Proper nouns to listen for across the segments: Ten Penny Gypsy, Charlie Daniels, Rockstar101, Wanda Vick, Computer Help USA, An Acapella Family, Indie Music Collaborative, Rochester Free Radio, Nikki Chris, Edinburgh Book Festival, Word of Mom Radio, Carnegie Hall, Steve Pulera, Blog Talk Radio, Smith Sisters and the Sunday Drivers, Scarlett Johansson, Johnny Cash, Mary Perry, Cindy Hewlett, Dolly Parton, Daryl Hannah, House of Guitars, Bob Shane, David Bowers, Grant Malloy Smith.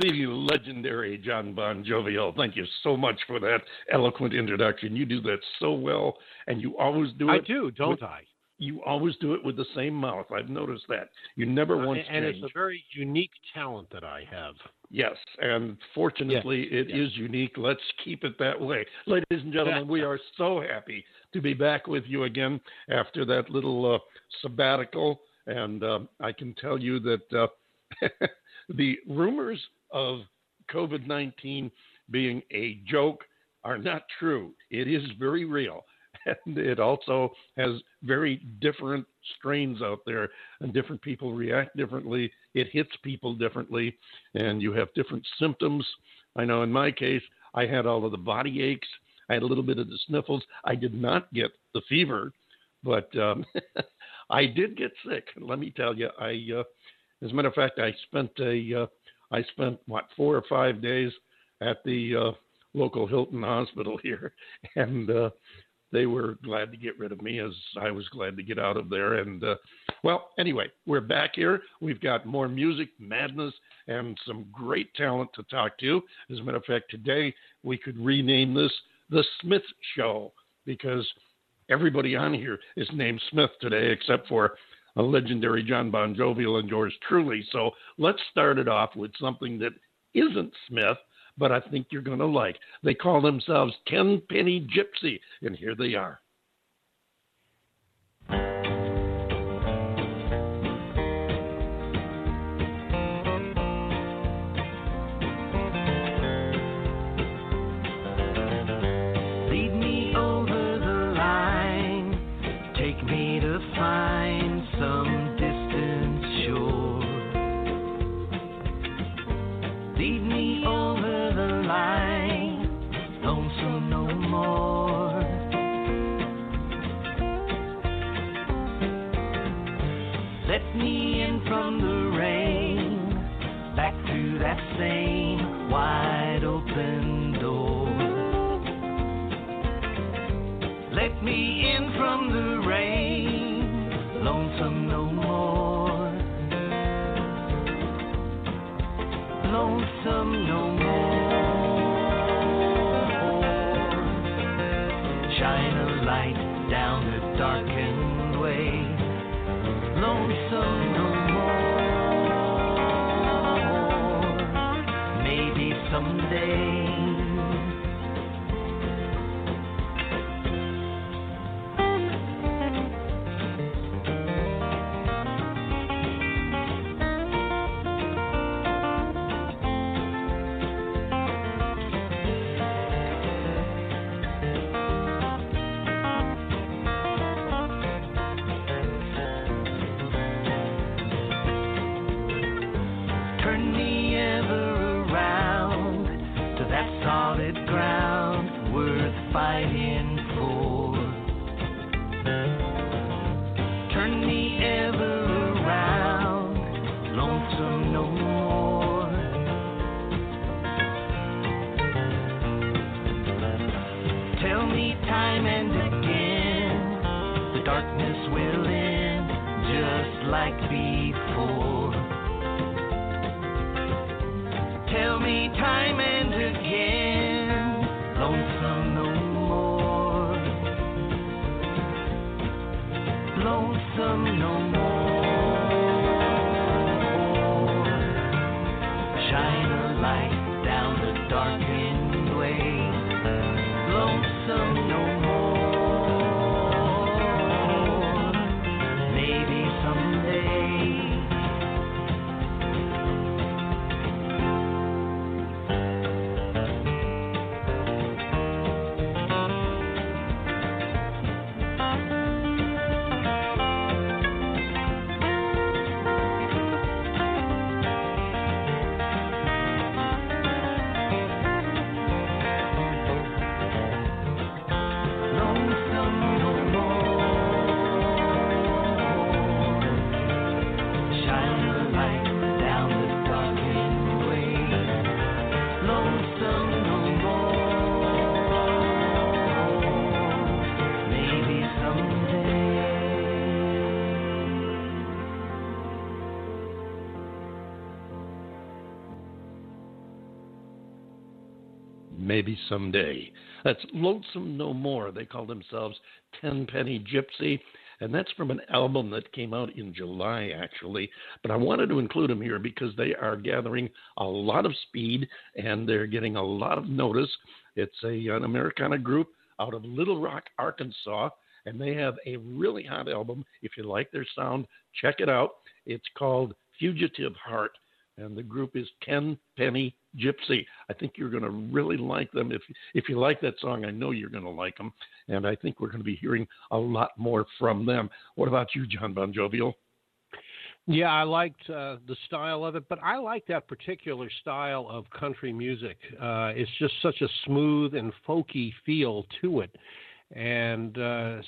The legendary John Bon Jovial. Thank you so much for that eloquent introduction. You do that so well, and you always do it. I do, don't I? You always do it with the same mouth. I've noticed that. You never once change. And it's a very unique talent that I have. Yes, and fortunately it is unique. Let's keep it that way. Ladies and gentlemen, we are so happy to be back with you again after that little sabbatical. And I can tell you that the rumors of COVID-19 being a joke are not true. It is very real. And it also has very different strains out there, and different people react differently. It hits people differently, and you have different symptoms. I know in my case, I had all of the body aches. I had a little bit of the sniffles. I did not get the fever, but I did get sick. Let me tell you, as a matter of fact, I spent what 4 or 5 days at the local Hilton Hospital here, and they were glad to get rid of me, as I was glad to get out of there. And, well, anyway, we're back here. We've got more music, madness, and some great talent to talk to. As a matter of fact, today we could rename this The Smith Show, because everybody on here is named Smith today, except for a legendary John Bon Jovial and yours truly. So let's start it off with something that isn't Smith, but I think you're going to like. They call themselves 10 Penny Gypsy, and here they are. Lead me over the line, take me to find some distant shore. Lead me over lonesome no more. Let me in from the rain, back through that same wide open door. Let me in from the rain, lonesome no more. Lonesome no more. Shine a light down the darkened way. Lonesome no more. Maybe someday. maybe someday. That's Lonesome No More. They call themselves 10 Penny Gypsy, and that's from an album that came out in July, actually. But I wanted to include them here because they are gathering a lot of speed, and they're getting a lot of notice. It's an Americana group out of Little Rock, Arkansas, and they have a really hot album. If you like their sound, check it out. It's called Fugitive Heart, and the group is 10 Penny Gypsy. I think you're going to really like them. If you like that song, I know you're going to like them, and I think we're going to be hearing a lot more from them. What about you, John Bon Jovial? Yeah, I liked the style of it, but I like that particular style of country music. It's just such a smooth and folky feel to it, and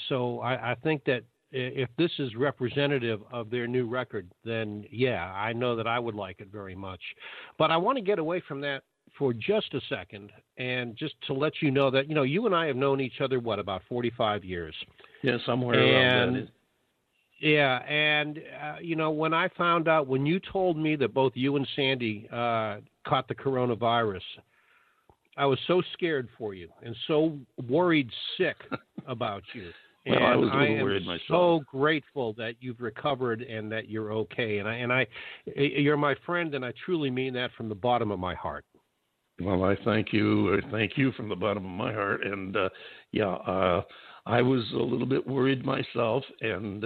so I think that if this is representative of their new record, then, yeah, I know that I would like it very much. But I want to get away from that for just a second and just to let you know that, you know, you and I have known each other, what, about 45 years? Yeah, somewhere around that. Yeah, and, you know, when I found out, when you told me that both you and Sandy caught the coronavirus, I was so scared for you and so worried sick about you. Well, and I was a little worried myself. So grateful that you've recovered and that you're okay. And you're my friend, and I truly mean that from the bottom of my heart. Well, I thank you. Thank you from the bottom of my heart. And I was a little bit worried myself, and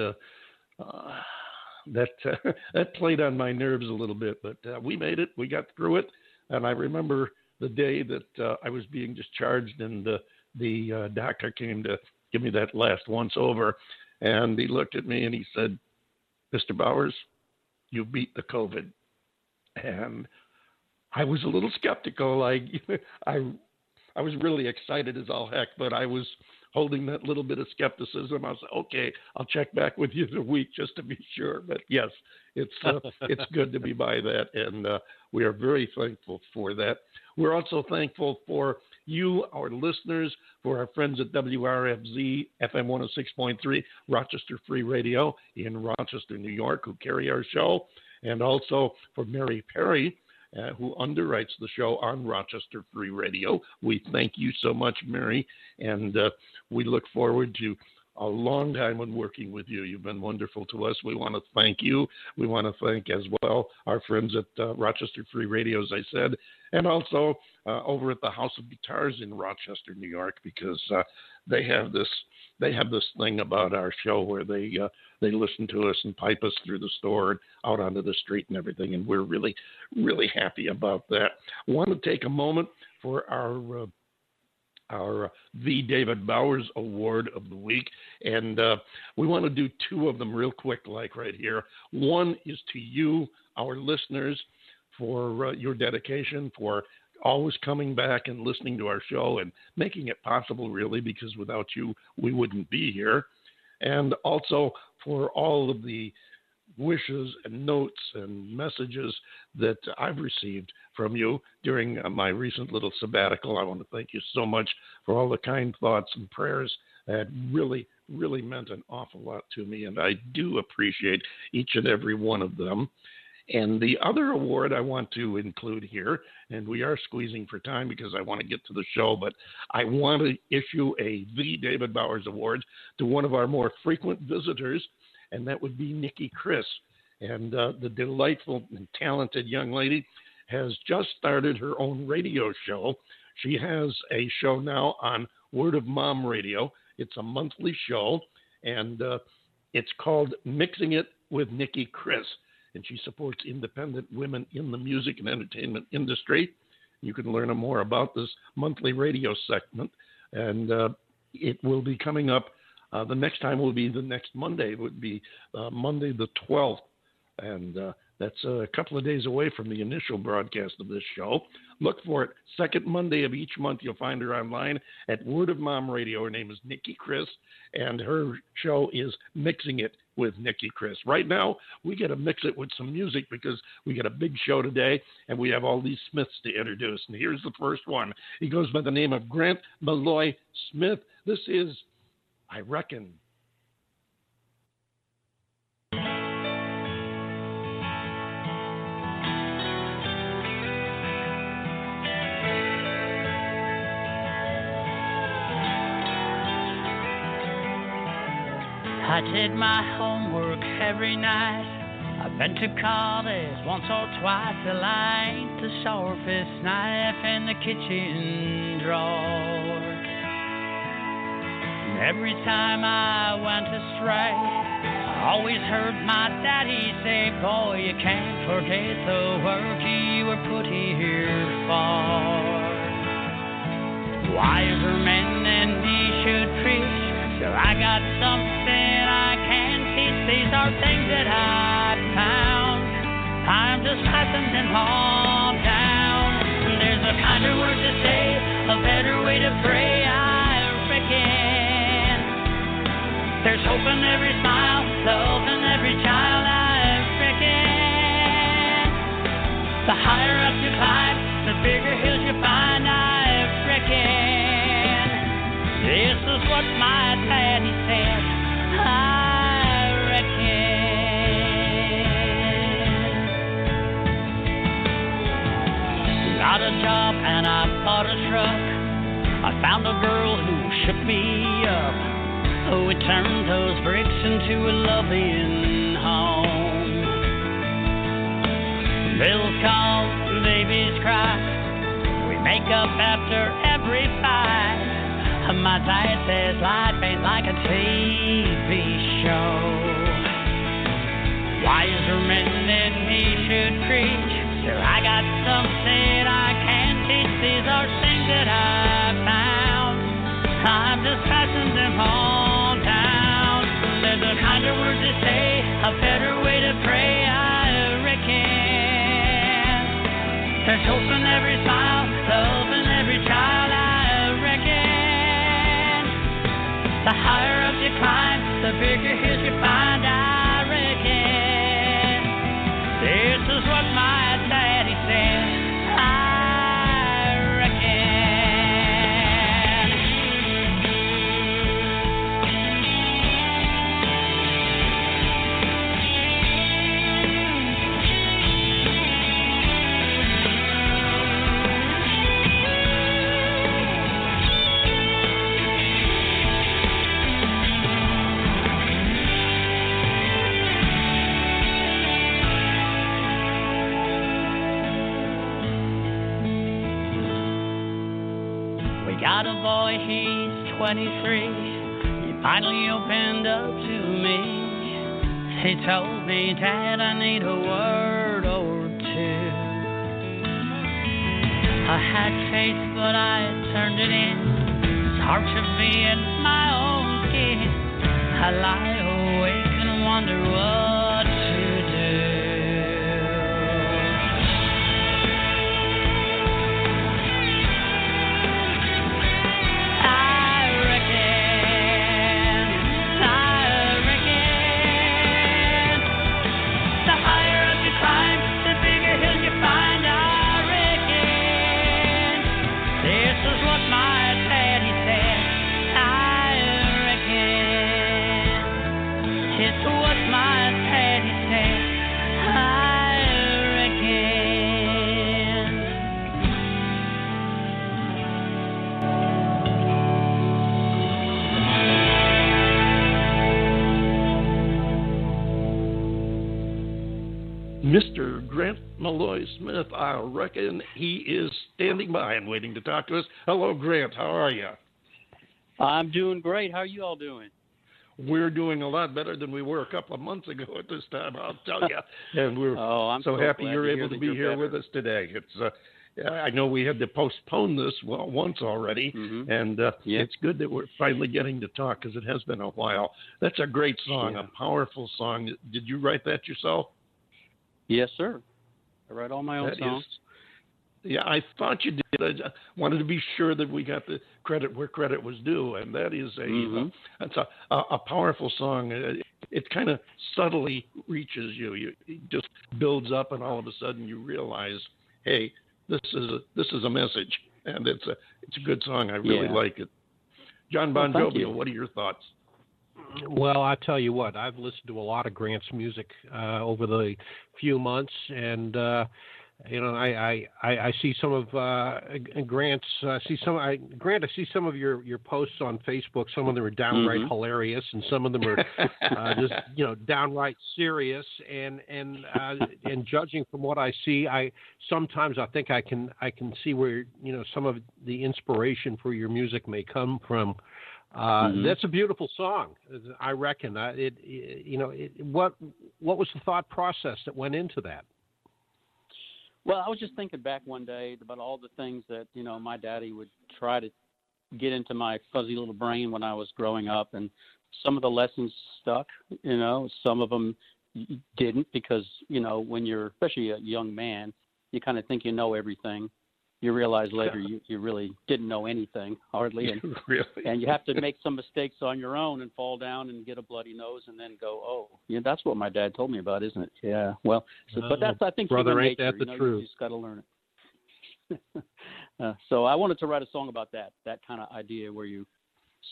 that played on my nerves a little bit. But we made it. We got through it. And I remember the day that I was being discharged, and the doctor came to give me that last once over. And he looked at me and he said, Mr. Bowers, you beat the COVID. And I was a little skeptical. I was really excited as all heck, but I was holding that little bit of skepticism. I was like, okay, I'll check back with you in a week just to be sure. But yes, it's good to be by that. And we are very thankful for that. We're also thankful for you, our listeners, for our friends at WRFZ, FM 106.3, Rochester Free Radio in Rochester, New York, who carry our show, and also for Mary Perry, who underwrites the show on Rochester Free Radio. We thank you so much, Mary, and we look forward to a long time when working with you. You've been wonderful to us. We want to thank you. We want to thank as well our friends at Rochester Free Radio, as I said, and also over at the House of Guitars in Rochester, New York, because they have this thing about our show where they listen to us and pipe us through the store and out onto the street and everything, and we're really, really happy about that. I want to take a moment for our The David Bowers Award of the Week. And we want to do two of them real quick, like right here. One is to you, our listeners, for your dedication, for always coming back and listening to our show and making it possible, really, because without you, we wouldn't be here. And also for all of the wishes and notes and messages that I've received from you during my recent little sabbatical. I want to thank you so much for all the kind thoughts and prayers that really, really meant an awful lot to me, and I do appreciate each and every one of them. And the other award I want to include here, and we are squeezing for time because I want to get to the show, but I want to issue a The David Bowers Award to one of our more frequent visitors, and that would be Nikki Chris. And the delightful and talented young lady has just started her own radio show. She has a show now on Word of Mom Radio. It's a monthly show, and it's called Mixing It with Nikki Chris. And she supports independent women in the music and entertainment industry. You can learn more about this monthly radio segment, and it will be coming up. The next time will be the next Monday. It would be Monday the 12th, and that's a couple of days away from the initial broadcast of this show. Look for it. Second Monday of each month, you'll find her online at Word of Mom Radio. Her name is Nikki Chris, and her show is Mixing It with Nikki Chris. Right now, we got to mix it with some music because we got a big show today, and we have all these Smiths to introduce. And here's the first one. He goes by the name of Grant Malloy Smith. This is I Reckon. I did my homework every night. I've been to college once or twice. Till I ain't the sharpest knife in the kitchen drawer. And every time I went astray, I always heard my daddy say, boy, you can't forget the work you were put here for. Wiser men than me should preach. So I got something I can teach. These are things that I found. I'm just passing them all down. There's a kinder word to say, a better way to pray, I reckon. There's hope in every smile, love in every child, I reckon. The higher up you climb, the bigger hills you find, I reckon. This is what my daddy said, I reckon. Got a job and I bought a truck. I found a girl who shook me up. Oh, it turned those bricks into a loving home. Bills call, babies cry. We make up after every fight. My dad says life ain't like a TV show. Wiser men than me should preach. So I got something I can teach. These are things that I found. I'm just passing them all down. There's a kinder word to say, a better way to pray, I reckon. There's hope in every smile, love in every child, I reckon. The higher up you climb, the bigger hills you find, I reckon. This is what my daddy said, I reckon. He's 23, he finally opened up to me. He told me, Dad, I need a word or two. I had faith, but I turned it in. It's hard to be in my own skin. I lie awake and wonder what to do. Mr. Grant Malloy Smith, I reckon he is standing by and waiting to talk to us. Hello, Grant. How are you? I'm doing great. How are you all doing? We're doing a lot better than we were a couple of months ago at this time, I'll tell you. And we're so happy you're able to be here with us today. I know we had to postpone this once already, and It's good that we're finally getting to talk because it has been a while. That's a great song, a powerful song. Did you write that yourself? Yes, sir. I write all my own songs. Yeah, I thought you did. I wanted to be sure that we got the credit where credit was due, and that is a powerful song. It kind of subtly reaches you. It just builds up, and all of a sudden you realize, hey, this is a message, and it's a good song. I really like it. John Bon Jovi, what are your thoughts? Well, I tell you what, I've listened to a lot of Grant's music over the few months, and You know, I see some of Grant's. Grant, I see some of your posts on Facebook. Some of them are downright hilarious, and some of them are just, you know, downright serious. And judging from what I see, sometimes I think I can see where, you know, some of the inspiration for your music may come from. That's a beautiful song, I reckon. What was the thought process that went into that? Well, I was just thinking back one day about all the things that, you know, my daddy would try to get into my fuzzy little brain when I was growing up. And some of the lessons stuck, you know, some of them didn't, because, you know, when you're especially a young man, you kind of think you know everything. You realize later you really didn't know anything, hardly. And, really? And you have to make some mistakes on your own and fall down and get a bloody nose and then go, oh, yeah, that's what my dad told me about, isn't it? Yeah. Well, so, but that's, I think, brother, ain't that the truth? You just got to learn it. So I wanted to write a song about that kind of idea where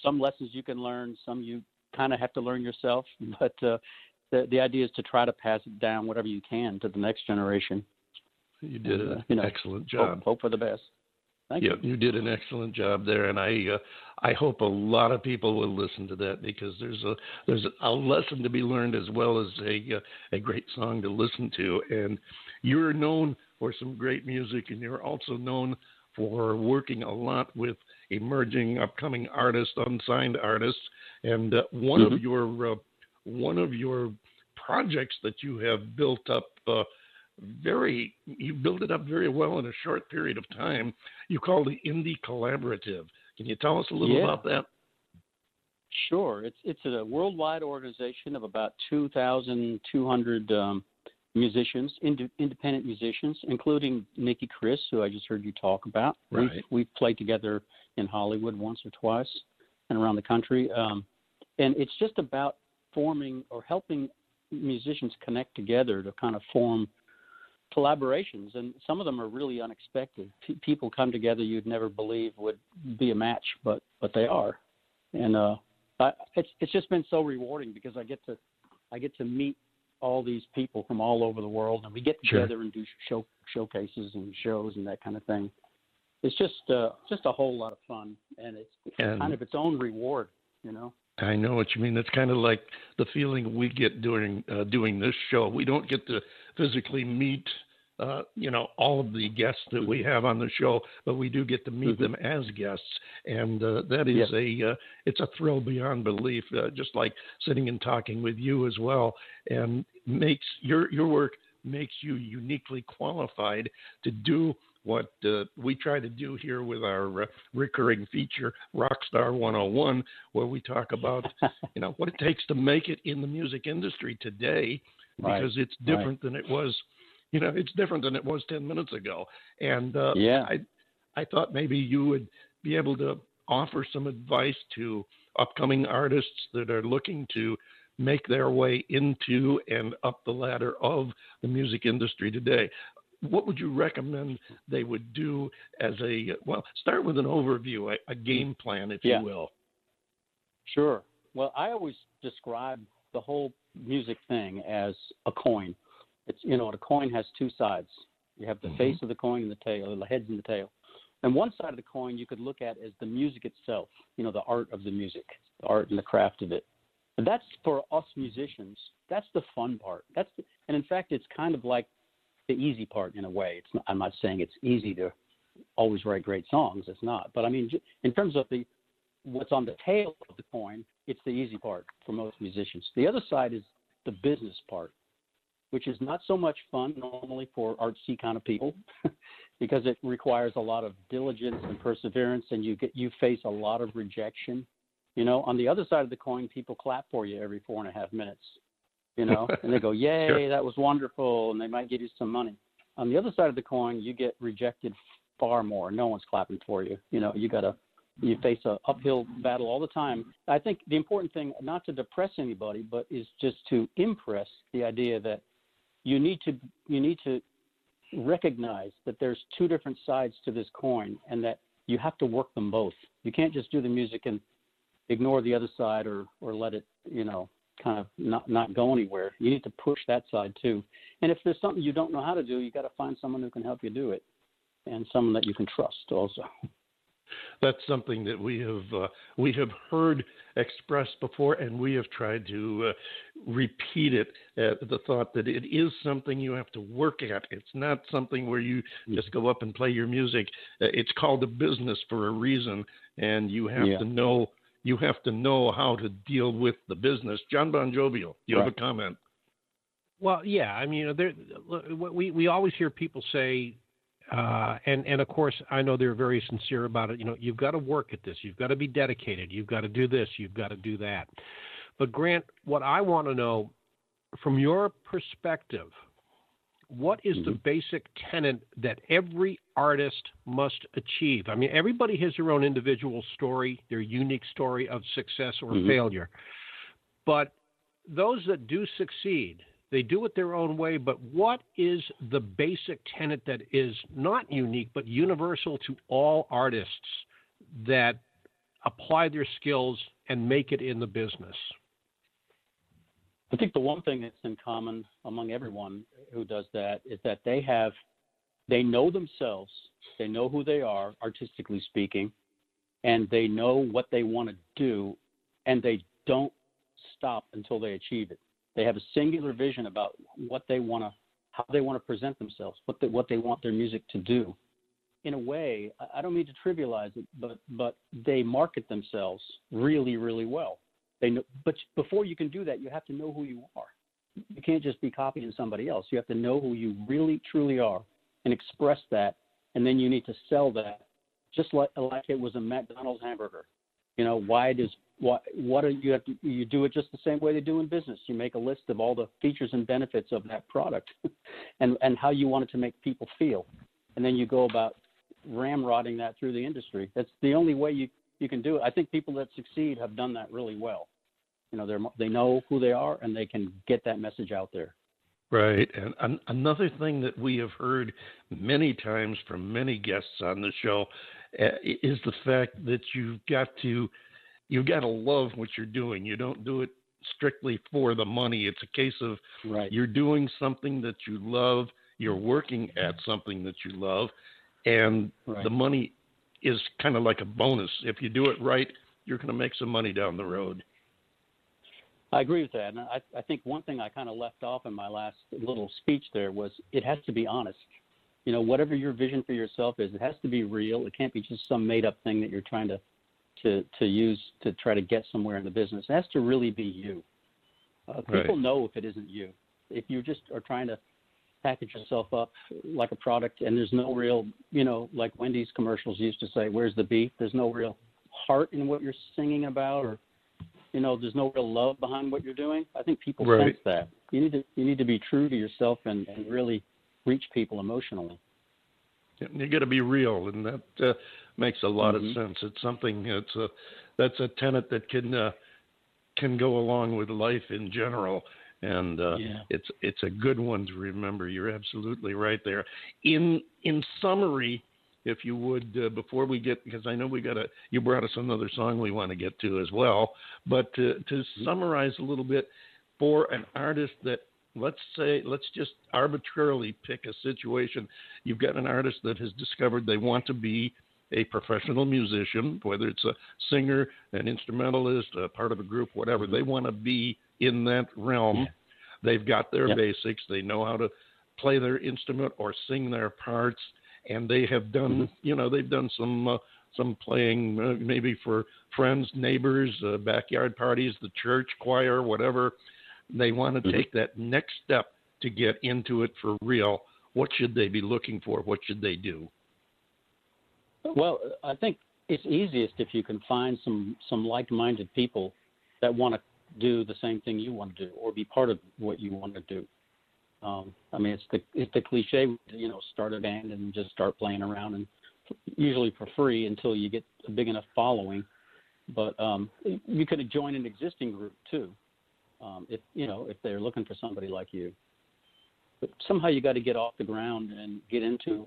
some lessons you can learn, some you kind of have to learn yourself. But the idea is to try to pass it down, whatever you can, to the next generation. You did an excellent job. Hope for the best. Thank you. You did an excellent job there, and I hope a lot of people will listen to that, because there's a lesson to be learned as well as a great song to listen to. And you're known for some great music, and you're also known for working a lot with emerging, upcoming artists, unsigned artists. And one of your projects that you have built up. You build it up very well in a short period of time. You call the Indie Collaborative. Can you tell us a little about that? Sure. It's a worldwide organization of about 2,200 musicians, independent musicians, including Nikki Chris, who I just heard you talk about. Right. We've played together in Hollywood once or twice and around the country. And it's just about forming or helping musicians connect together to kind of form collaborations, and some of them are really unexpected. People come together you'd never believe would be a match, but they are. And it's just been so rewarding, because I get to meet all these people from all over the world, and we get together and do showcases and shows and that kind of thing. It's just a whole lot of fun, and it's kind of its own reward, you know. I know what you mean. It's kind of like the feeling we get during doing this show. We don't get to physically meet, you know, all of the guests that we have on the show, but we do get to meet them as guests, and that is it's a thrill beyond belief. Just like sitting and talking with you as well, and makes your work makes you uniquely qualified to do what we try to do here with our recurring feature, Rockstar101, where we talk about, you know, what it takes to make it in the music industry today, because it's different than it was, you know, it's different than it was 10 minutes ago. And I thought maybe you would be able to offer some advice to upcoming artists that are looking to make their way into and up the ladder of the music industry today. What would you recommend they would do as start with an overview, a game plan, if you will. Sure. Well, I always describe the whole music thing as a coin. It's, you know, a coin has two sides. You have the face of the coin and the tail, or the heads and the tail. And one side of the coin you could look at as the music itself, you know, the art of the music, the art and the craft of it. But that's for us musicians. That's the fun part. And in fact, it's kind of like the easy part in a way. It's not, I'm not saying it's easy to always write great songs. It's not. But I mean, in terms of what's on the tail of the coin, it's the easy part for most musicians. The other side is the business part, which is not so much fun normally for artsy kind of people because it requires a lot of diligence and perseverance, and you face a lot of rejection. You know, on the other side of the coin, people clap for you every 4.5 minutes. You know, and they go, yay, that was wonderful, and they might give you some money. On the other side of the coin, you get rejected far more. No one's clapping for you. You know, you face an uphill battle all the time. I think the important thing, not to depress anybody, but is just to impress the idea that you need to recognize that there's two different sides to this coin, and that you have to work them both. You can't just do the music and ignore the other side or let it, you know, kind of not go anywhere. You need to push that side too. And if there's something you don't know how to do, you got to find someone who can help you do it, and someone that you can trust also. That's something that we have heard expressed before, and we have tried to repeat it. The thought that it is something you have to work at. It's not something where you just go up and play your music. It's called a business for a reason, and you have to know. You have to know how to deal with the business. John Bon Jovial, you have a comment? Well, yeah. I mean, we always hear people say. And of course, I know they're very sincere about it. You know, you've got to work at this. You've got to be dedicated. You've got to do this. You've got to do that. But Grant, what I want to know from your perspective, what is the basic tenet that every artist must achieve? I mean, everybody has their own individual story, their unique story of success or failure. But those that do succeed, they do it their own way, but what is the basic tenet that is not unique but universal to all artists that apply their skills and make it in the business? I think the one thing that's in common among everyone who does that is that they know themselves, they know who they are, artistically speaking, and they know what they want to do, and they don't stop until they achieve it. They have a singular vision about what they want to, how they want to present themselves, what they want their music to do. In a way, I don't mean to trivialize it, but they market themselves really, really well. They know, but before you can do that, you have to know who you are. You can't just be copying somebody else. You have to know who you really, truly are and express that, and then you need to sell that. Just like it was a McDonald's hamburger. You know, you do it just the same way they do in business. You make a list of all the features and benefits of that product and how you want it to make people feel. And then you go about ramrodding that through the industry. That's the only way you can do it. I think people that succeed have done that really well. You know, they know who they are and they can get that message out there. Right. And another thing that we have heard many times from many guests on the show is the fact that you've got to love what you're doing. You don't do it strictly for the money. It's a case of you're doing something that you love. You're working at something that you love. And the money is kind of like a bonus. If you do it right, you're going to make some money down the road. I agree with that. And I think one thing I kind of left off in my last little speech there was it has to be honest. You know, whatever your vision for yourself is, it has to be real. It can't be just some made-up thing that you're trying to use to try to get somewhere in the business. It has to really be you. People know if it isn't you. If you just are trying to package yourself up like a product and there's no real, you know, like Wendy's commercials used to say, where's the beef? There's no real heart in what you're singing about, or, you know, there's no real love behind what you're doing. I think people sense that. You need to be true to yourself and really reach people emotionally. You got to be real, and that makes a lot of sense. It's something that's a tenet that can go along with life in general, and it's a good one to remember. You're absolutely right there. In summary, if you would, before we get, because I know you brought us another song we want to get to as well, but to summarize a little bit for an artist that. Let's just arbitrarily pick a situation. You've got an artist that has discovered they want to be a professional musician, whether it's a singer, an instrumentalist, a part of a group, whatever. They want to be in that realm. They've got their basics. They know how to play their instrument or sing their parts, and they have done, they've done some playing maybe for friends, neighbors, backyard parties, the church choir, whatever. They want to take that next step to get into it for real. What should they be looking for? What should they do? Well, I think it's easiest if you can find some like-minded people that want to do the same thing you want to do or be part of what you want to do. I mean, it's the cliche, you know, start a band and just start playing around, and usually for free until you get a big enough following. But you could join an existing group, too. If they're looking for somebody like you, but somehow you got to get off the ground and get into.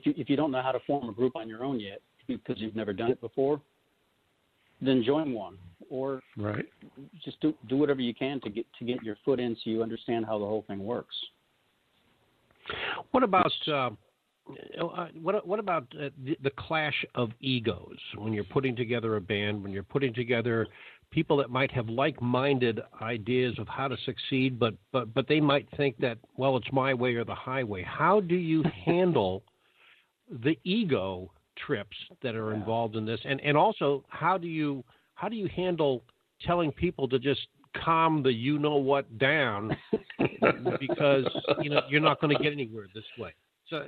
If you don't know how to form a group on your own yet because you've never done it before, then join one, or right. just do whatever you can to get your foot in, so you understand how the whole thing works. What about the clash of egos when you're putting together a band, when you're putting together people that might have like-minded ideas of how to succeed, but they might think that, well, it's my way or the highway. How do you handle the ego trips that are involved in this? And also, how do you handle telling people to just calm the you-know-what down because, you're not going to get anywhere this way? So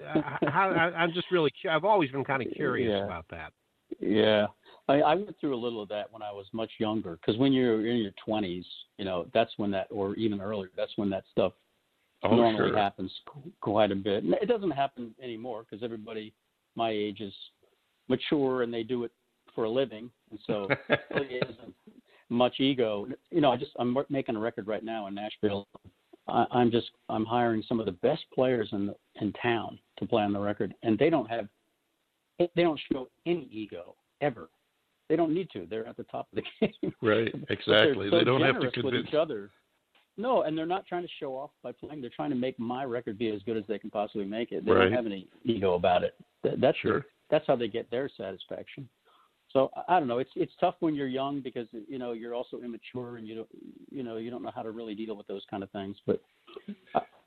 I've always been kind of curious about that. Yeah. I went through a little of that when I was much younger, because when you're in your 20s, that's when that, or even earlier, that's when that stuff normally happens quite a bit. And it doesn't happen anymore because everybody my age is mature and they do it for a living. And so it really isn't much ego. I'm making a record right now in Nashville. I'm hiring some of the best players in town to play on the record, and they don't show any ego ever. They don't need to. They're at the top of the game. Right, exactly. So they don't have to convince with each other. No, and they're not trying to show off by playing. They're trying to make my record be as good as they can possibly make it. They don't have any ego about it. That's how they get their satisfaction. So I don't know. It's tough when you're young because you're also immature and you don't know how to really deal with those kind of things. But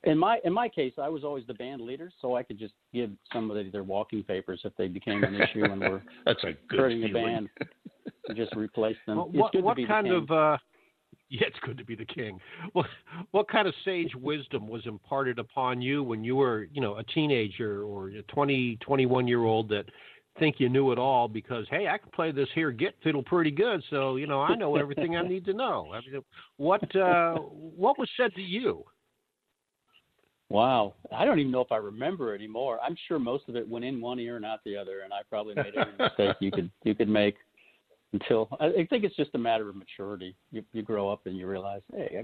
in my case, I was always the band leader, so I could just give somebody their walking papers if they became an issue and were hurting the band. And just replace them. Well, it's good to be the king. Well, what kind of sage wisdom was imparted upon you when you were a teenager or a 20, 21-year-old that think you knew it all because, hey, I can play this here git fiddle pretty good, so I know everything I need to know. I mean, what was said to you? Wow, I don't even know if I remember anymore. I'm sure most of it went in one ear and out the other, and I probably made every mistake you could make. Until I think it's just a matter of maturity. You grow up and you realize, hey,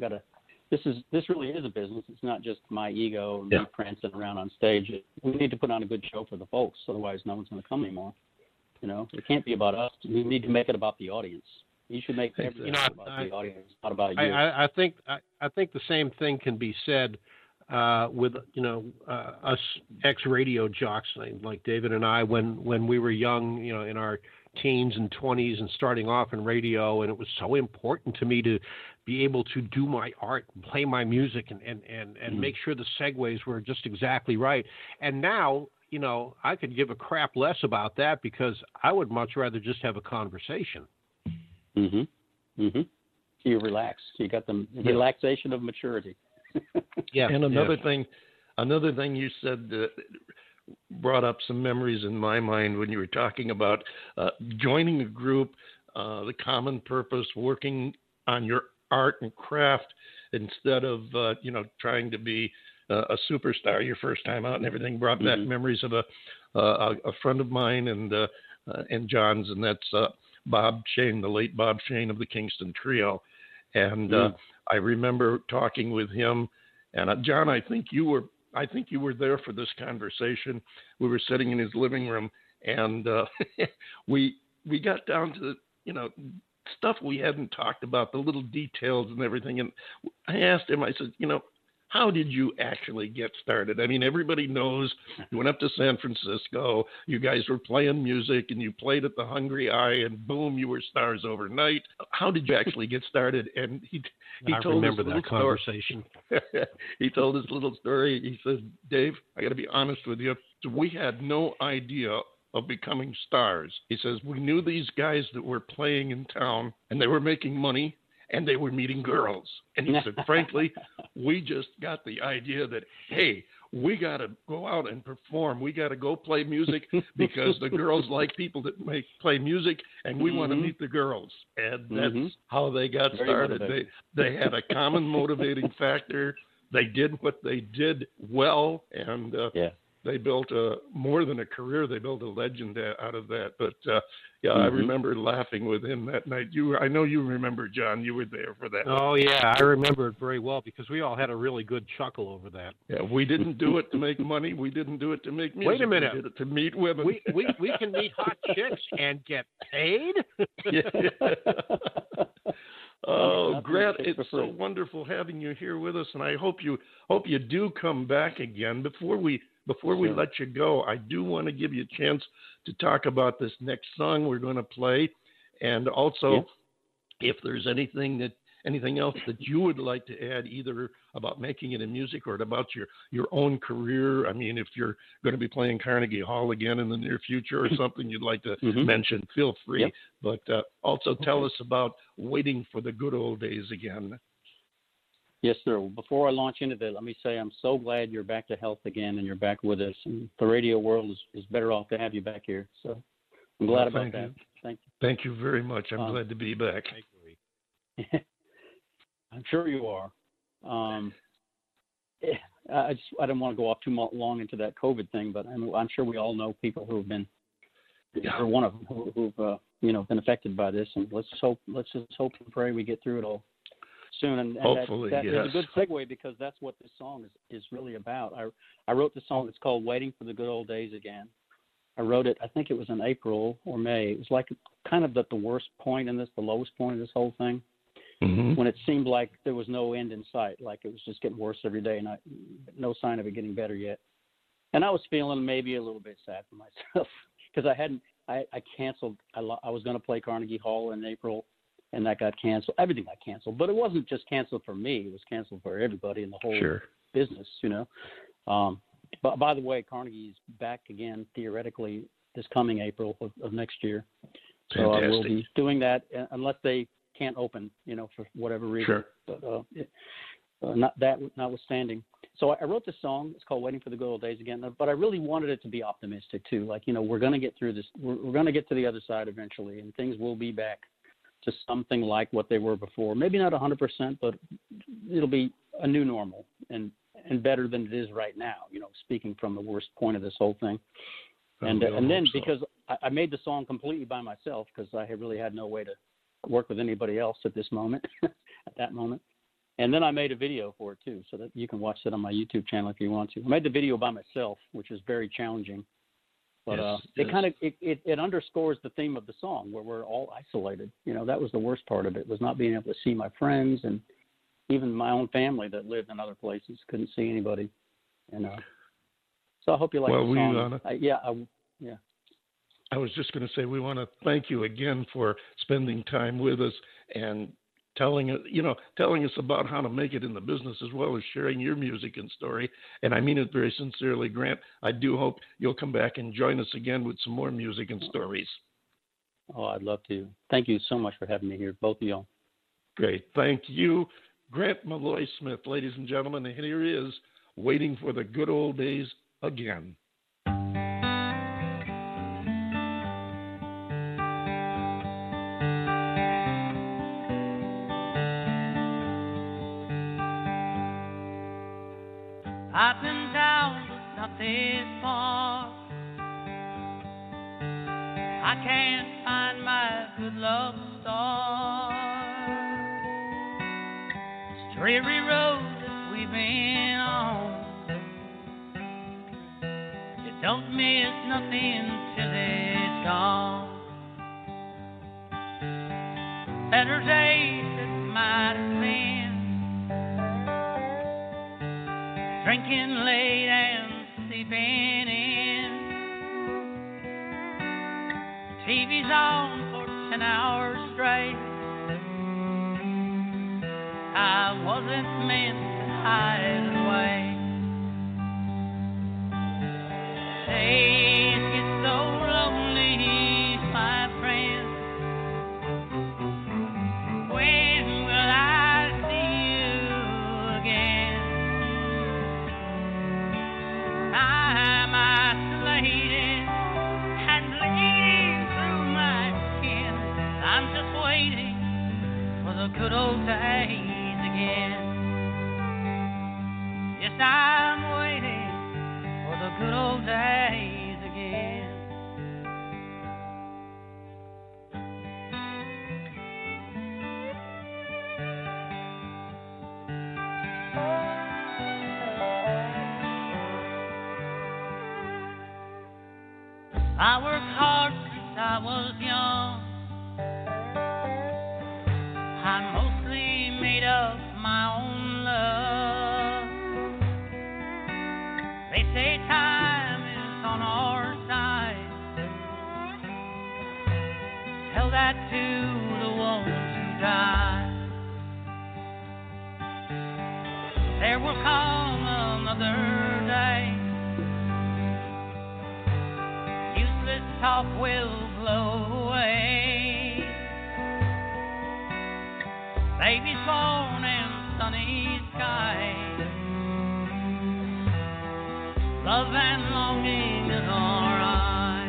this really is a business. It's not just my ego and me prancing around on stage. We need to put on a good show for the folks, otherwise no one's going to come anymore. It can't be about us. We need to make it about the audience. You should make everything about the audience, not about you. I think the same thing can be said with us ex-radio jocks like David and I when we were young, in our teens and 20s and starting off in radio, and it was so important to me to be able to do my art and play my music and make sure the segues were just exactly right. And now, I could give a crap less about that because I would much rather just have a conversation. Mm-hmm. Mm-hmm. You relax. You got the relaxation of maturity. Yeah. And another thing you said that brought up some memories in my mind when you were talking about joining a group, the common purpose, working on your art and craft instead of, trying to be a superstar your first time out and everything brought back memories of a friend of mine and John's, and that's Bob Shane, the late Bob Shane of the Kingston Trio. And I remember talking with him, and John, I think you were there for this conversation. We were sitting in his living room, and we got down to the, stuff we hadn't talked about, the little details and everything. And I asked him, I said, how did you actually get started? I mean, everybody knows you went up to San Francisco, you guys were playing music, and you played at the Hungry Eye, and boom, you were stars overnight. How did you actually get started? And he told us that conversation. He told his little story. He says, Dave, I got to be honest with you. We had no idea of becoming stars. He says, we knew these guys that were playing in town, and they were making money, and they were meeting girls. And he said, frankly, we just got the idea that, hey, we got to go out and perform. We got to go play music because the girls like people that play music, and we want to meet the girls. And that's how they got started. They had a common motivating factor. They did what they did well. And they built more than a career. They built a legend out of that. But I remember laughing with him that night. I know you remember, John. You were there for that. Oh yeah, I remember it very well because we all had a really good chuckle over that. Yeah, we didn't do it to make money. We didn't do it to make music. Wait a minute, we did it to meet women. We can meet hot chicks and get paid. Oh, Grant, it's so wonderful having you here with us, and I hope you do come back again. Before we let you go, I do want to give you a chance to talk about this next song we're going to play, and also if there's anything else that you would like to add, either about making it in music or about your own career. I mean, if you're going to be playing Carnegie Hall again in the near future or something you'd like to mention, feel free. Yep. But also tell us about Waiting for the Good Old Days again. Yes, sir. Well, before I launch into that, let me say I'm so glad you're back to health again and you're back with us. And the radio world is better off to have you back here. So I'm glad about that. Thank you. Thank you very much. I'm glad to be back. I'm sure you are. I don't want to go off too long into that COVID thing, but I'm sure we all know people who have been, or one of them who've been affected by this. And let's just hope and pray we get through it all soon. And hopefully, that is a good segue because that's what this song is really about. I wrote the song. It's called "Waiting for the Good Old Days Again." I wrote it. I think it was in April or May. It was like kind of the worst point in this, the lowest point of this whole thing. Mm-hmm. When it seemed like there was no end in sight, like it was just getting worse every day and no sign of it getting better yet. And I was feeling maybe a little bit sad for myself because I canceled. I was going to play Carnegie Hall in April and that got canceled. Everything got canceled, but it wasn't just canceled for me. It was canceled for everybody in the whole business, you know. But by the way, Carnegie's back again, theoretically, this coming April of next year. So fantastic. I will be doing that unless they can't open, for whatever reason. Sure. But notwithstanding. So I wrote this song. It's called "Waiting for the Good Old Days Again." But I really wanted it to be optimistic too. Like we're going to get through this. We're going to get to the other side eventually, and things will be back to something like what they were before. Maybe not 100%, but it'll be a new normal and better than it is right now. Speaking from the worst point of this whole thing. Because I made the song completely by myself because I really had no way to work with anybody else at that moment. And then I made a video for it too, so that you can watch that on my YouTube channel if you want to. I made the video by myself, which is very challenging, but it underscores the theme of the song where we're all isolated. That was the worst part of it, was not being able to see my friends, and even my own family that lived in other places couldn't see anybody. And so I hope you like the song. I was just going to say, we want to thank you again for spending time with us and telling us about how to make it in the business, as well as sharing your music and story. And I mean it very sincerely, Grant. I do hope you'll come back and join us again with some more music and stories. Oh, I'd love to. Thank you so much for having me here, both of y'all. Great. Thank you, Grant Malloy Smith. Ladies and gentlemen, and here he is, "Waiting for the Good Old Days Again." Up and down, but nothing more. I can't find my good love star. This dreary road that we've been on, you don't miss nothing till it's gone. Better days that might have been, drinking late and sleeping in. TV's on for 10 hours straight. I wasn't meant to hide it away. Days get so lonely, my friend. When will I see you again? I'm isolated and bleeding through my skin. I'm just waiting for the good old days again. Yes, I I worked hard since I was young. I mostly made up my own love. They say time is on our side. Tell that to the ones who died. There will come another day. Useless talk will blow away. Baby's born in sunny skies. Love and longing in our eyes.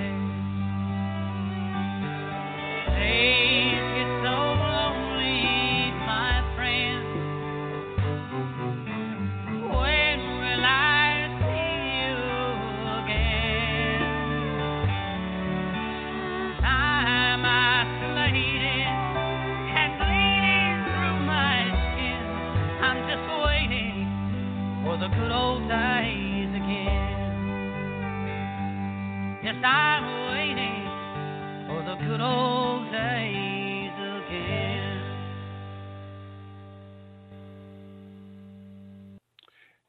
Days get so lonely, my friend. When will I see you again? Time isolated. I'm just waiting for the good old days again. Yes, I'm waiting for the good old days again.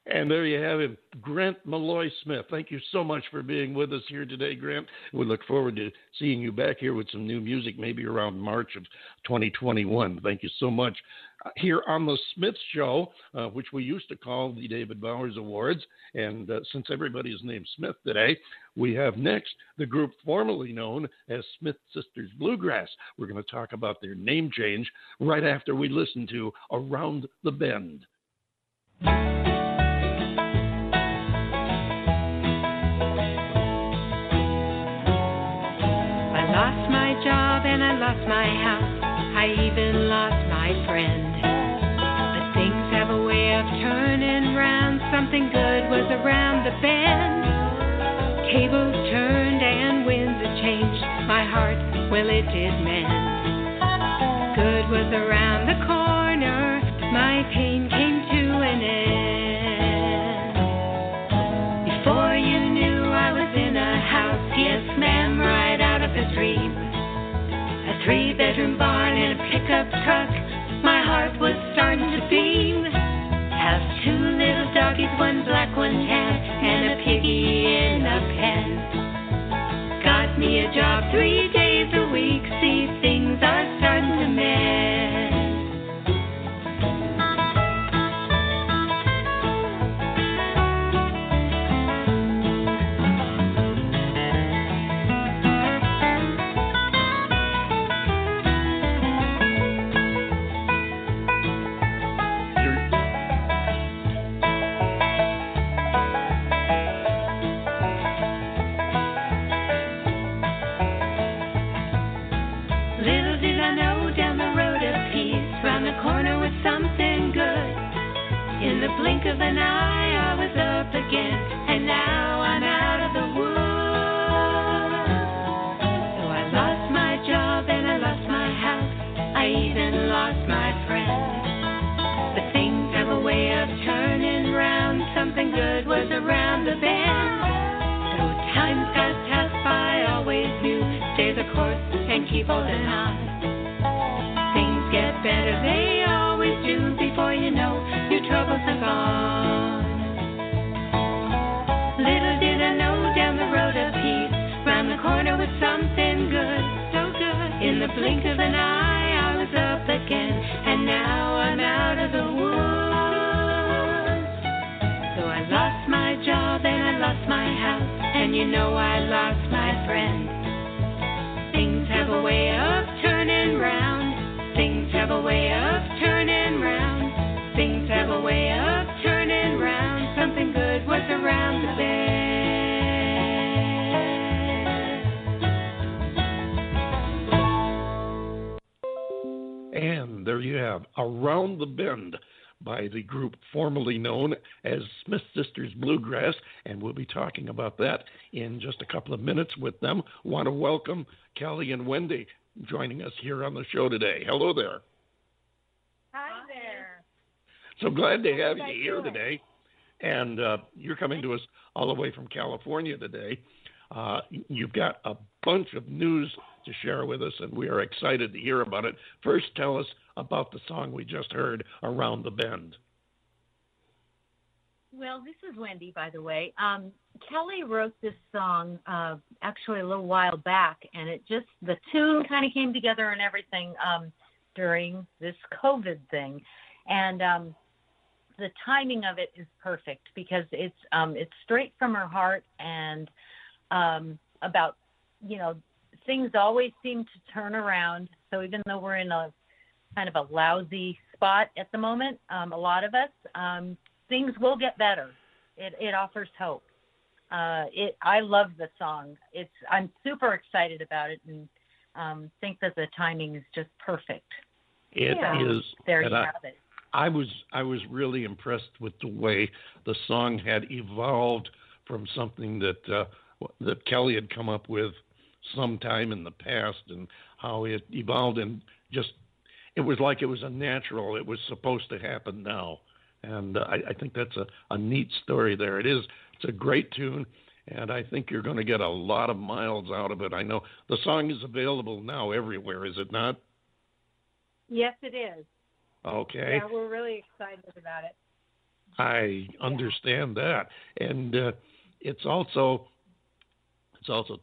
And there you have it, Grant Malloy Smith. Thank you so much for being with us here today, Grant. We look forward to seeing you back here with some new music, maybe around March of 2021. Thank you so much. Here on the Smith Show, which we used to call the David Bowers Awards, and since everybody's named Smith today, we have next the group formerly known as Smith Sisters Bluegrass. We're going to talk about their name change right after we listen to Around the Bend. I lost my job and I lost my house. I even lost my friend. But things have a way of turning round. Something good was around the bend. Tables turned and winds had changed. My heart, well, it did mend. Good was around the corner. My pain came to an end. Before you knew I was in a house, yes ma'am, right out of a dream. A 3-bedroom barn and a pickup truck. My heart was starting to beam. Have 2 little doggies, 1 black, 1 tan, and a piggy in a pen. Got me a job 3 days a week. See, things are starting to of an eye, I was up again, and now I'm out of the woods. So I lost my job and I lost my house. I even lost my friend. But things have a way of turning round. Something good was around the bend. Though times got tough, I always knew, stay the course and keep holding on. Things get better, they always do. Before you know, your troubles are gone. Little did I know, down the road of peace, round the corner was something good, so good. In the blink of an eye, I was up again, and now I'm out of the woods. So I lost my job and I lost my house, and you know I lost my friend. Things have a way of turning round. Things have a way of turning round. Things have a way of turning round. Something good was around the bend. And there you have Around the Bend by the group formerly known as Smith Sisters Bluegrass, and we'll be talking about that in just a couple of minutes with them. Want to welcome Kelly and Wendy joining us here on the show today. Hello there. Hi there. So glad to have you here today, and you're coming to us all the way from California today. You've got a bunch of news to share with us, and we are excited to hear about it. First, tell us about the song we just heard, Around the Bend. Well, this is Wendy, by the way. Kelly wrote this song actually a little while back, and it just, the tune kind of came together and everything during this COVID thing. And the timing of it is perfect because it's straight from her heart and about, you know, things always seem to turn around. So even though we're in a kind of a lousy spot at the moment, a lot of us, things will get better. It offers hope. I love the song. I'm super excited about it and think that the timing is just perfect. It is. There you have it. I was really impressed with the way the song had evolved from something that Kelly had come up with sometime in the past, and how it evolved, and just it was like it was a natural. It was supposed to happen now. And I think that's a neat story there. It is. It's a great tune, and I think you're going to get a lot of miles out of it. I know the song is available now everywhere, is it not? Yes, it is. Okay. Yeah, we're really excited about it. I understand that. And it's also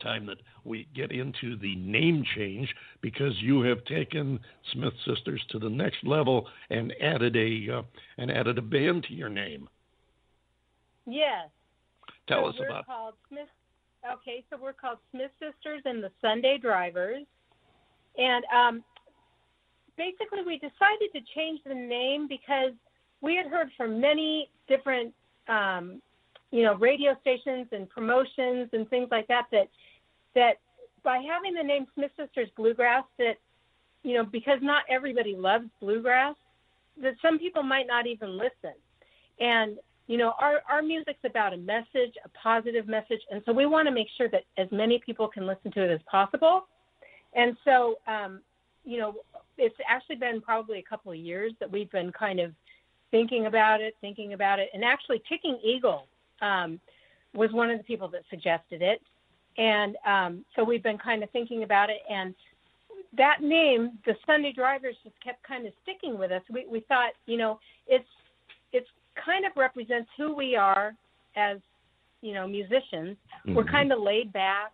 time that we get into the name change, because you have taken Smith Sisters to the next level and added a band to your name. Yes. Tell us about it. So we're called Smith Sisters and the Sunday Drivers. And basically we decided to change the name because we had heard from many different radio stations and promotions and things like that by having the name Smith Sisters Bluegrass, that, you know, because not everybody loves bluegrass, that some people might not even listen. And, you know, our music's about a message, a positive message. And so we want to make sure that as many people can listen to it as possible. And so, it's actually been probably a couple of years that we've been kind of thinking about it. And actually Kicking Eagle was one of the people that suggested it. And so we've been kind of thinking about it. And that name, the Sunday Drivers, just kept kind of sticking with us. We thought, it's kind of represents who we are as, musicians. Mm-hmm. We're kind of laid back.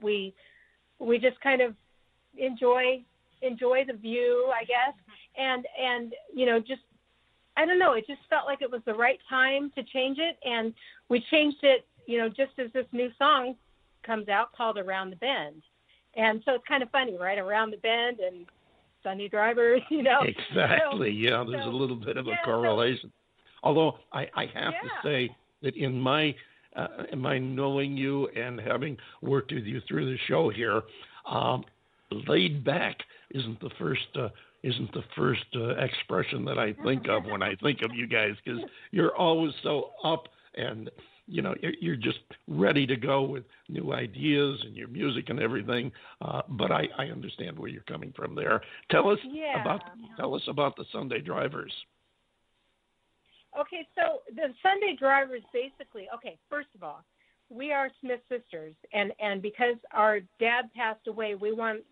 We just kind of enjoy the view, I guess. And just, I don't know, it just felt like it was the right time to change it, and we changed it, just as this new song comes out called Around the Bend. And so it's kind of funny, right? Around the Bend and Sunday Drivers, Exactly, there's a little bit of a correlation. Although I have to say that in my knowing you and having worked with you through the show here, laid back isn't the first expression that I think of when I think of you guys, because you're always so up and, you're just ready to go with new ideas and your music and everything. But I understand where you're coming from there. Tell us about the Sunday Drivers. Okay, so the Sunday Drivers basically, first of all, we are Smith Sisters, and because our dad passed away,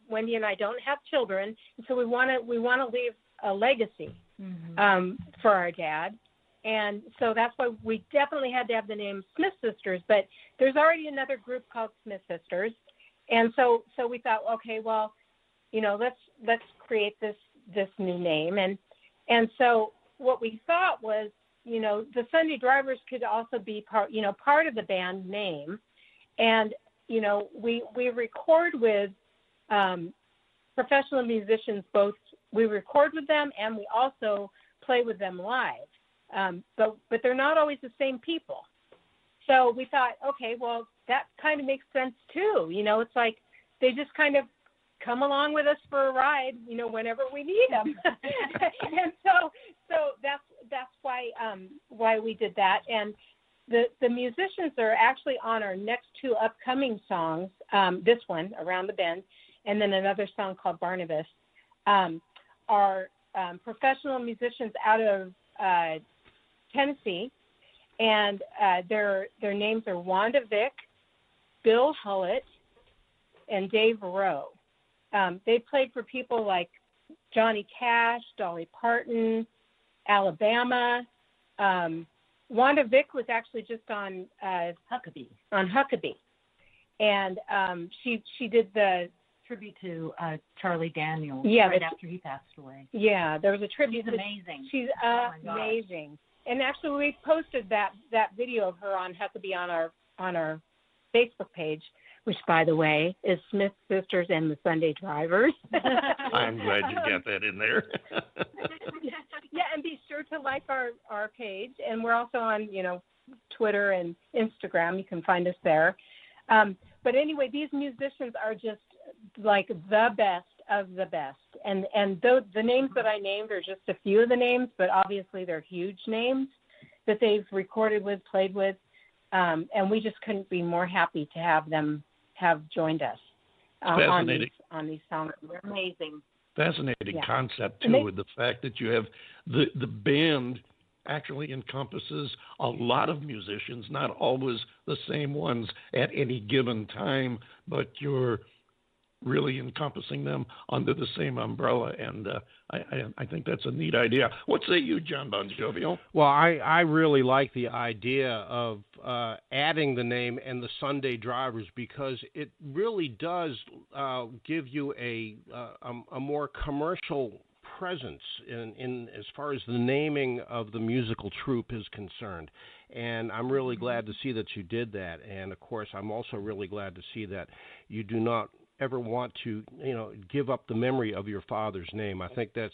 Wendy and I don't have children, and so we want to leave a legacy for our dad, and so that's why we definitely had to have the name Smith Sisters. But there's already another group called Smith Sisters, and so we thought, let's create this new name, and so what we thought was, the Sunday Drivers could also be part of the band name. And, we record with professional musicians, both we record with them and we also play with them live. But they're not always the same people. So we thought, that kind of makes sense too. It's like they just kind of come along with us for a ride, whenever we need them. And so that's why we did that. And the musicians are actually on our next two upcoming songs, this one, Around the Bend, and then another song called Barnabas, are professional musicians out of Tennessee. And their names are Wanda Vick Bill Hullett, and Dave Rowe. They played for people like Johnny Cash, Dolly Parton, Alabama. Wanda Vick was actually just on Huckabee. On Huckabee, and she did the tribute to Charlie Daniels right after he passed away. Yeah, there was a tribute. She's amazing. She's amazing. And actually, we posted that video of her on Huckabee on our Facebook page, which, by the way, is Smith Sisters and the Sunday Drivers. I'm glad you got that in there. Yeah, and be sure to like our page. And we're also on, Twitter and Instagram. You can find us there. But anyway, these musicians are just like the best of the best. And the names that I named are just a few of the names, but obviously they're huge names that they've recorded with, played with. And we just couldn't be more happy to have them have joined us on these songs. They're amazing. Fascinating concept, too, with the fact that you have the band actually encompasses a lot of musicians, not always the same ones at any given time, but you're really encompassing them under the same umbrella, and I think that's a neat idea. What say you, John Bon Jovial? Well, I really like the idea of adding the name and the Sunday Drivers, because it really does give you a more commercial presence in as far as the naming of the musical troupe is concerned. And I'm really glad to see that you did that. And, of course, I'm also really glad to see that you do not ever want to, give up the memory of your father's name. I think that's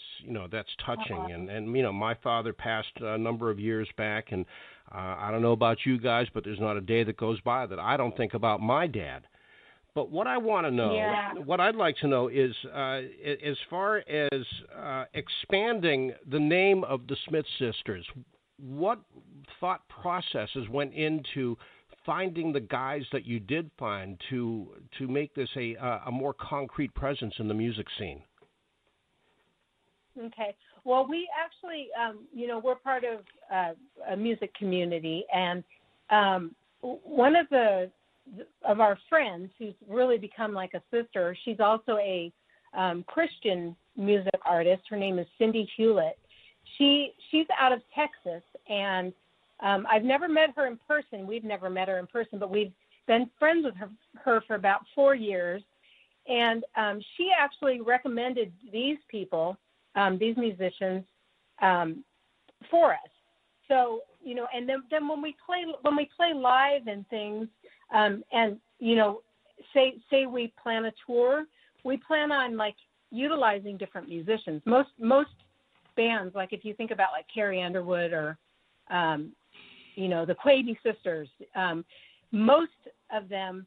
touching. And my father passed a number of years back, and I don't know about you guys, but there's not a day that goes by that I don't think about my dad. But what I want to know, what I'd like to know is, as far as expanding the name of the Smith Sisters, what thought processes went into finding the guys that you did find to make this a more concrete presence in the music scene? Okay. Well, we actually, we're part of a music community, and one of our friends who's really become like a sister, she's also a Christian music artist. Her name is Cindy Hewlett. She's out of Texas, and I've never met her in person. We've never met her in person, but we've been friends with her for about 4 years. And she actually recommended these people, these musicians, for us. So, and then when we play live and things, and, say we plan a tour, we plan on like utilizing different musicians. Most bands, like if you think about like Carrie Underwood or, the Quavy sisters, most of them,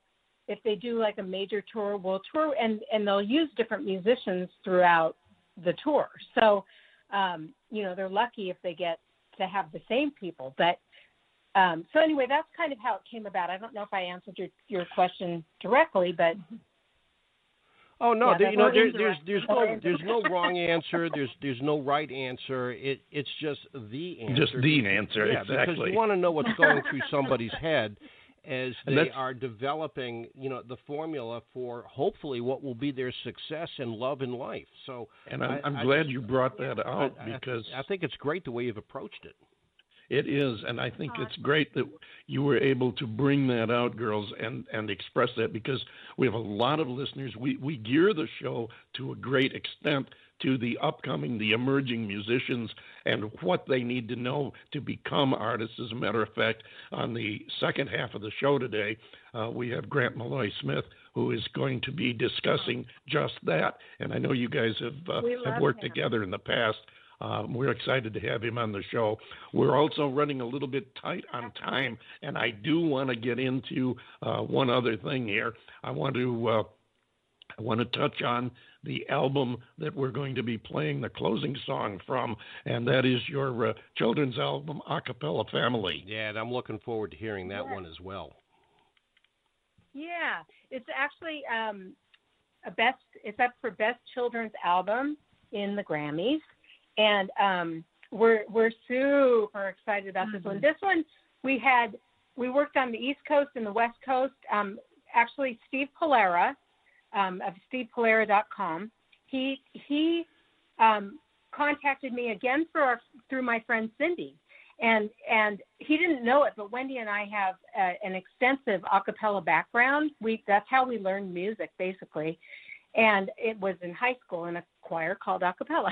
if they do like a major tour, will tour and they'll use different musicians throughout the tour. So, they're lucky if they get to have the same people. But so anyway, that's kind of how it came about. I don't know if I answered your question directly, but... Oh no! Yeah, there's no wrong answer. There's no right answer. It's just the answer. Just the answer, yeah, exactly. Because you want to know what's going through somebody's head as they are developing, the formula for hopefully what will be their success in love and life. So, and I'm glad you brought that out, because I think it's great the way you've approached it. It is, and I think it's great that you were able to bring that out, girls, and express that, because we have a lot of listeners. We gear the show to a great extent to the upcoming, the emerging musicians and what they need to know to become artists. As a matter of fact, on the second half of the show today, we have Grant Malloy Smith, who is going to be discussing just that. And I know you guys have worked together in the past. We're excited to have him on the show. We're also running a little bit tight on time, and I do want to get into one other thing here. I want to touch on the album that we're going to be playing the closing song from, and that is your children's album, An Acapella Family. Yeah, and I'm looking forward to hearing that one as well. Yeah, it's actually it's up for Best Children's Album in the Grammys. And we're super excited about this one. This one we worked on the East Coast and the West Coast. actually Steve Pulera of stevepulera.com. He contacted me again through my friend Cindy, and he didn't know it, but Wendy and I have an extensive a cappella background. That's how we learned music, basically, and it was in high school in a choir called a cappella.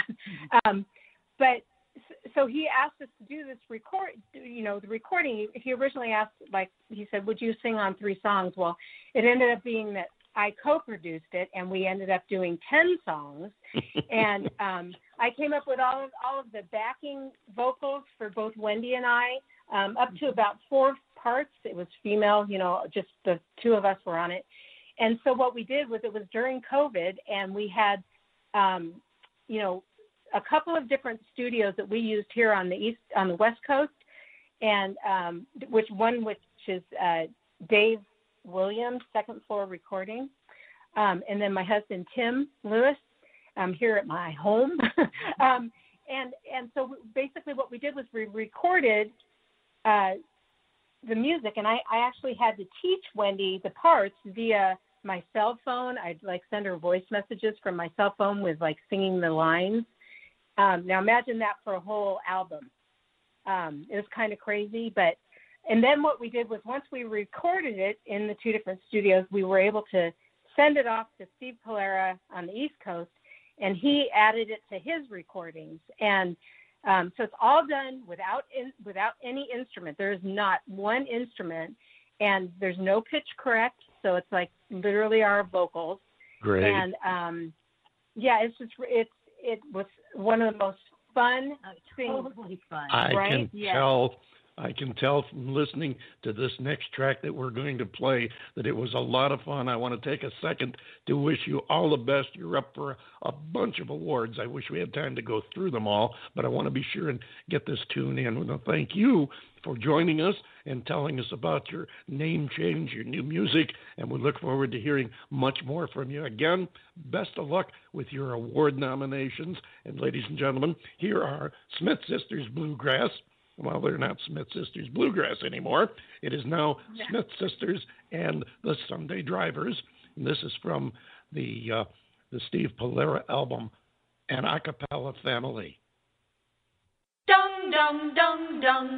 So he asked us to do this the recording. He originally asked, he said, would you sing on three songs? Well, it ended up being that I co-produced it, and we ended up doing 10 songs. And I came up with all of the backing vocals for both Wendy and I, up to about 4 parts. It was female, just the two of us were on it. And so what we did was, it was during COVID, and we had, a couple of different studios that we used here on the West Coast, and which is Dave Williams, Second Floor Recording, and then my husband Tim Lewis, here at my home, and so basically what we did was we recorded the music, and I actually had to teach Wendy the parts via my cell phone. I'd send her voice messages from my cell phone with singing the lines. Now imagine that for a whole album. It was kind of crazy, and then what we did was, once we recorded it in the two different studios, we were able to send it off to Steve Pulera on the East Coast, and he added it to his recordings. And so it's all done without any instrument. There's not one instrument, and there's no pitch correct. So it's literally our vocals. Great. And it was one of the most fun things. Totally fun, right? I can tell from listening to this next track that we're going to play that it was a lot of fun. I want to take a second to wish you all the best. You're up for a bunch of awards. I wish we had time to go through them all, but I want to be sure and get this tune in. I want to thank you for joining us and telling us about your name change, your new music, and we look forward to hearing much more from you. Again, best of luck with your award nominations. And ladies and gentlemen, here are Smith Sisters Bluegrass. Well, they're not Smith Sisters Bluegrass anymore. It is now Smith Sisters and the Sunday Drivers. And this is from the Steve Pulera album, An Acapella Family. Dum dum dum dum,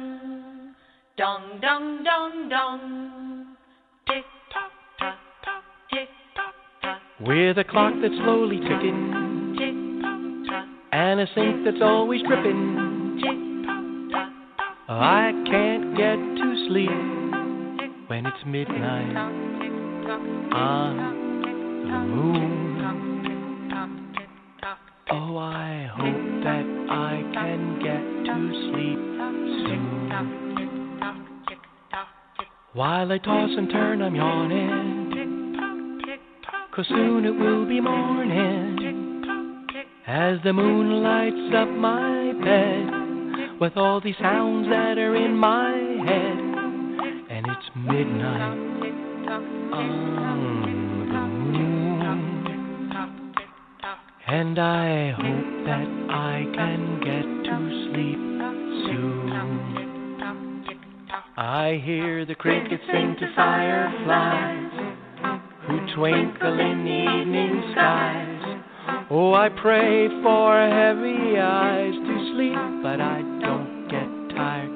dum dum dum dum. Tick tock tock tock, tick tock tock. We're the clock that's slowly ticking, tick tock tock, and a sink that's always dripping. I can't get to sleep when it's midnight on the moon. Oh, I hope that I can get to sleep soon. While I toss and turn, I'm yawning, 'cause soon it will be morning, as the moon lights up my bed with all these sounds that are in my head, and it's midnight on the moon, and I hope that I can get to sleep soon. I hear the crickets sing to fireflies who twinkle in the evening skies. Oh, I pray for heavy eyes to sleep, but I don't get tired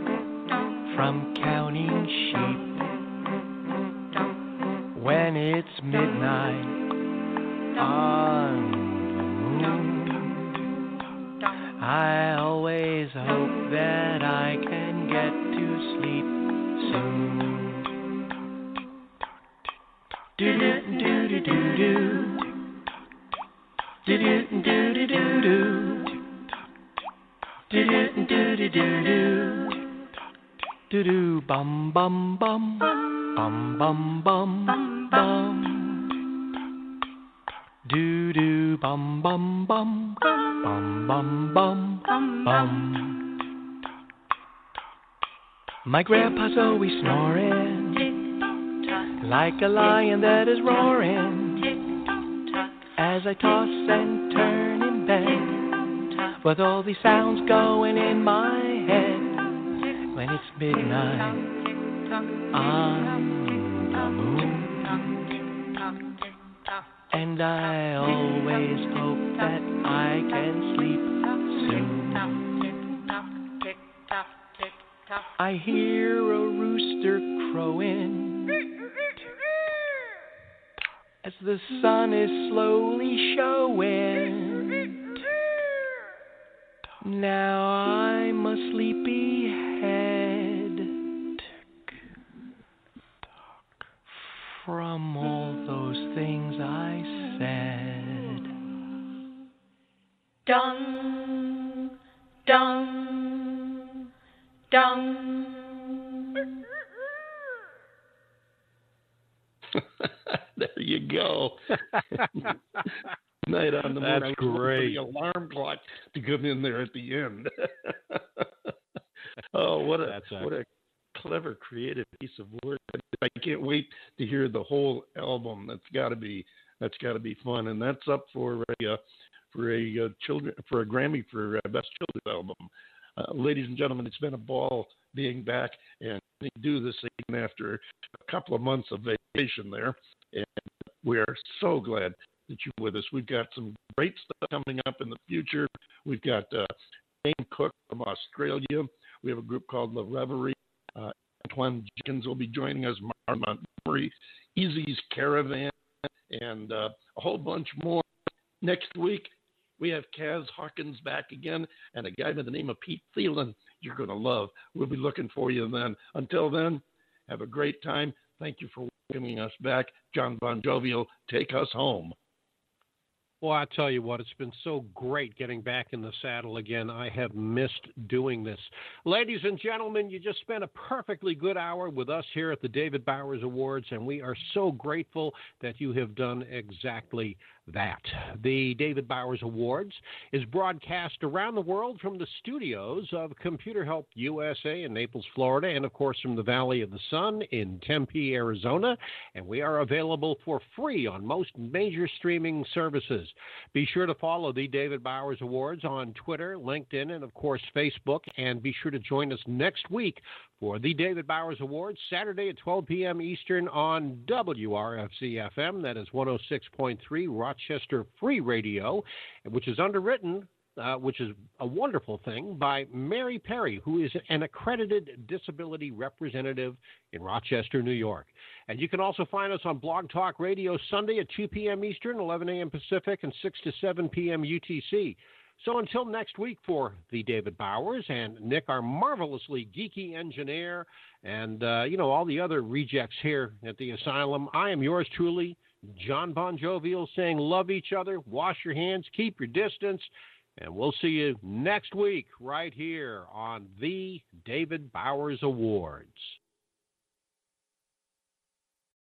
from counting sheep when it's midnight on the moon. I always hope that I can get to sleep soon. Do do do do do. Do do do do do do. Do do do do do. Do do bum bum bum. Bum bum bum bum. Do do bum bum bum. Bum bum bum bum. My grandpa's always snoring like a lion that is roaring. As I toss and turn in bed, with all these sounds going in my head, when it's midnight on the moon. And I always hope that I can sleep soon. I hear a rooster crowing as the sun is slowly showing. Now I'm a sleepy head from all those things I said. Dum, dum, dum. There you go. Night on the moon. That's great. The alarm clock to come in there at the end. Oh, what a clever, creative piece of work. I can't wait to hear the whole album. That's got to be fun, and that's up for a Grammy for best children's album. Ladies and gentlemen, it's been a ball being back and do this again after a couple of months of vacation there, and we are so glad that you're with us. We've got some great stuff coming up in the future. We've got Jane Cook from Australia. We have a group called La Reverie. Antoine Jenkins will be joining us, Martin Montgomery, Easy's Caravan, and a whole bunch more. Next week, we have Kaz Hawkins back again, and a guy by the name of Pete Thielen you're going to love. We'll be looking for you then. Until then, have a great time. Thank you for welcoming us back. John Bon Jovial, take us home. Well, I tell you what, it's been so great getting back in the saddle again. I have missed doing this. Ladies and gentlemen, you just spent a perfectly good hour with us here at the David Bowers Awards, and we are so grateful that you have done exactly that. The David Bowers Awards is broadcast around the world from the studios of Computer Help USA in Naples, Florida, and, of course, from the Valley of the Sun in Tempe, Arizona, and we are available for free on most major streaming services. Be sure to follow the David Bowers Awards on Twitter, LinkedIn, and, of course, Facebook. And be sure to join us next week for the David Bowers Awards, Saturday at 12 p.m. Eastern on WRFC-FM. That is 106.3 Rochester Free Radio, which is underwritten, which is a wonderful thing, by Mary Perry, who is an accredited disability representative in Rochester, New York. And you can also find us on Blog Talk Radio Sunday at 2 p.m. Eastern, 11 a.m. Pacific, and 6 to 7 p.m. UTC. So until next week, for the David Bowers and Nick, our marvelously geeky engineer, and, all the other rejects here at the asylum, I am yours truly, John Bon Jovial, saying love each other, wash your hands, keep your distance, and we'll see you next week right here on the David Bowers Awards.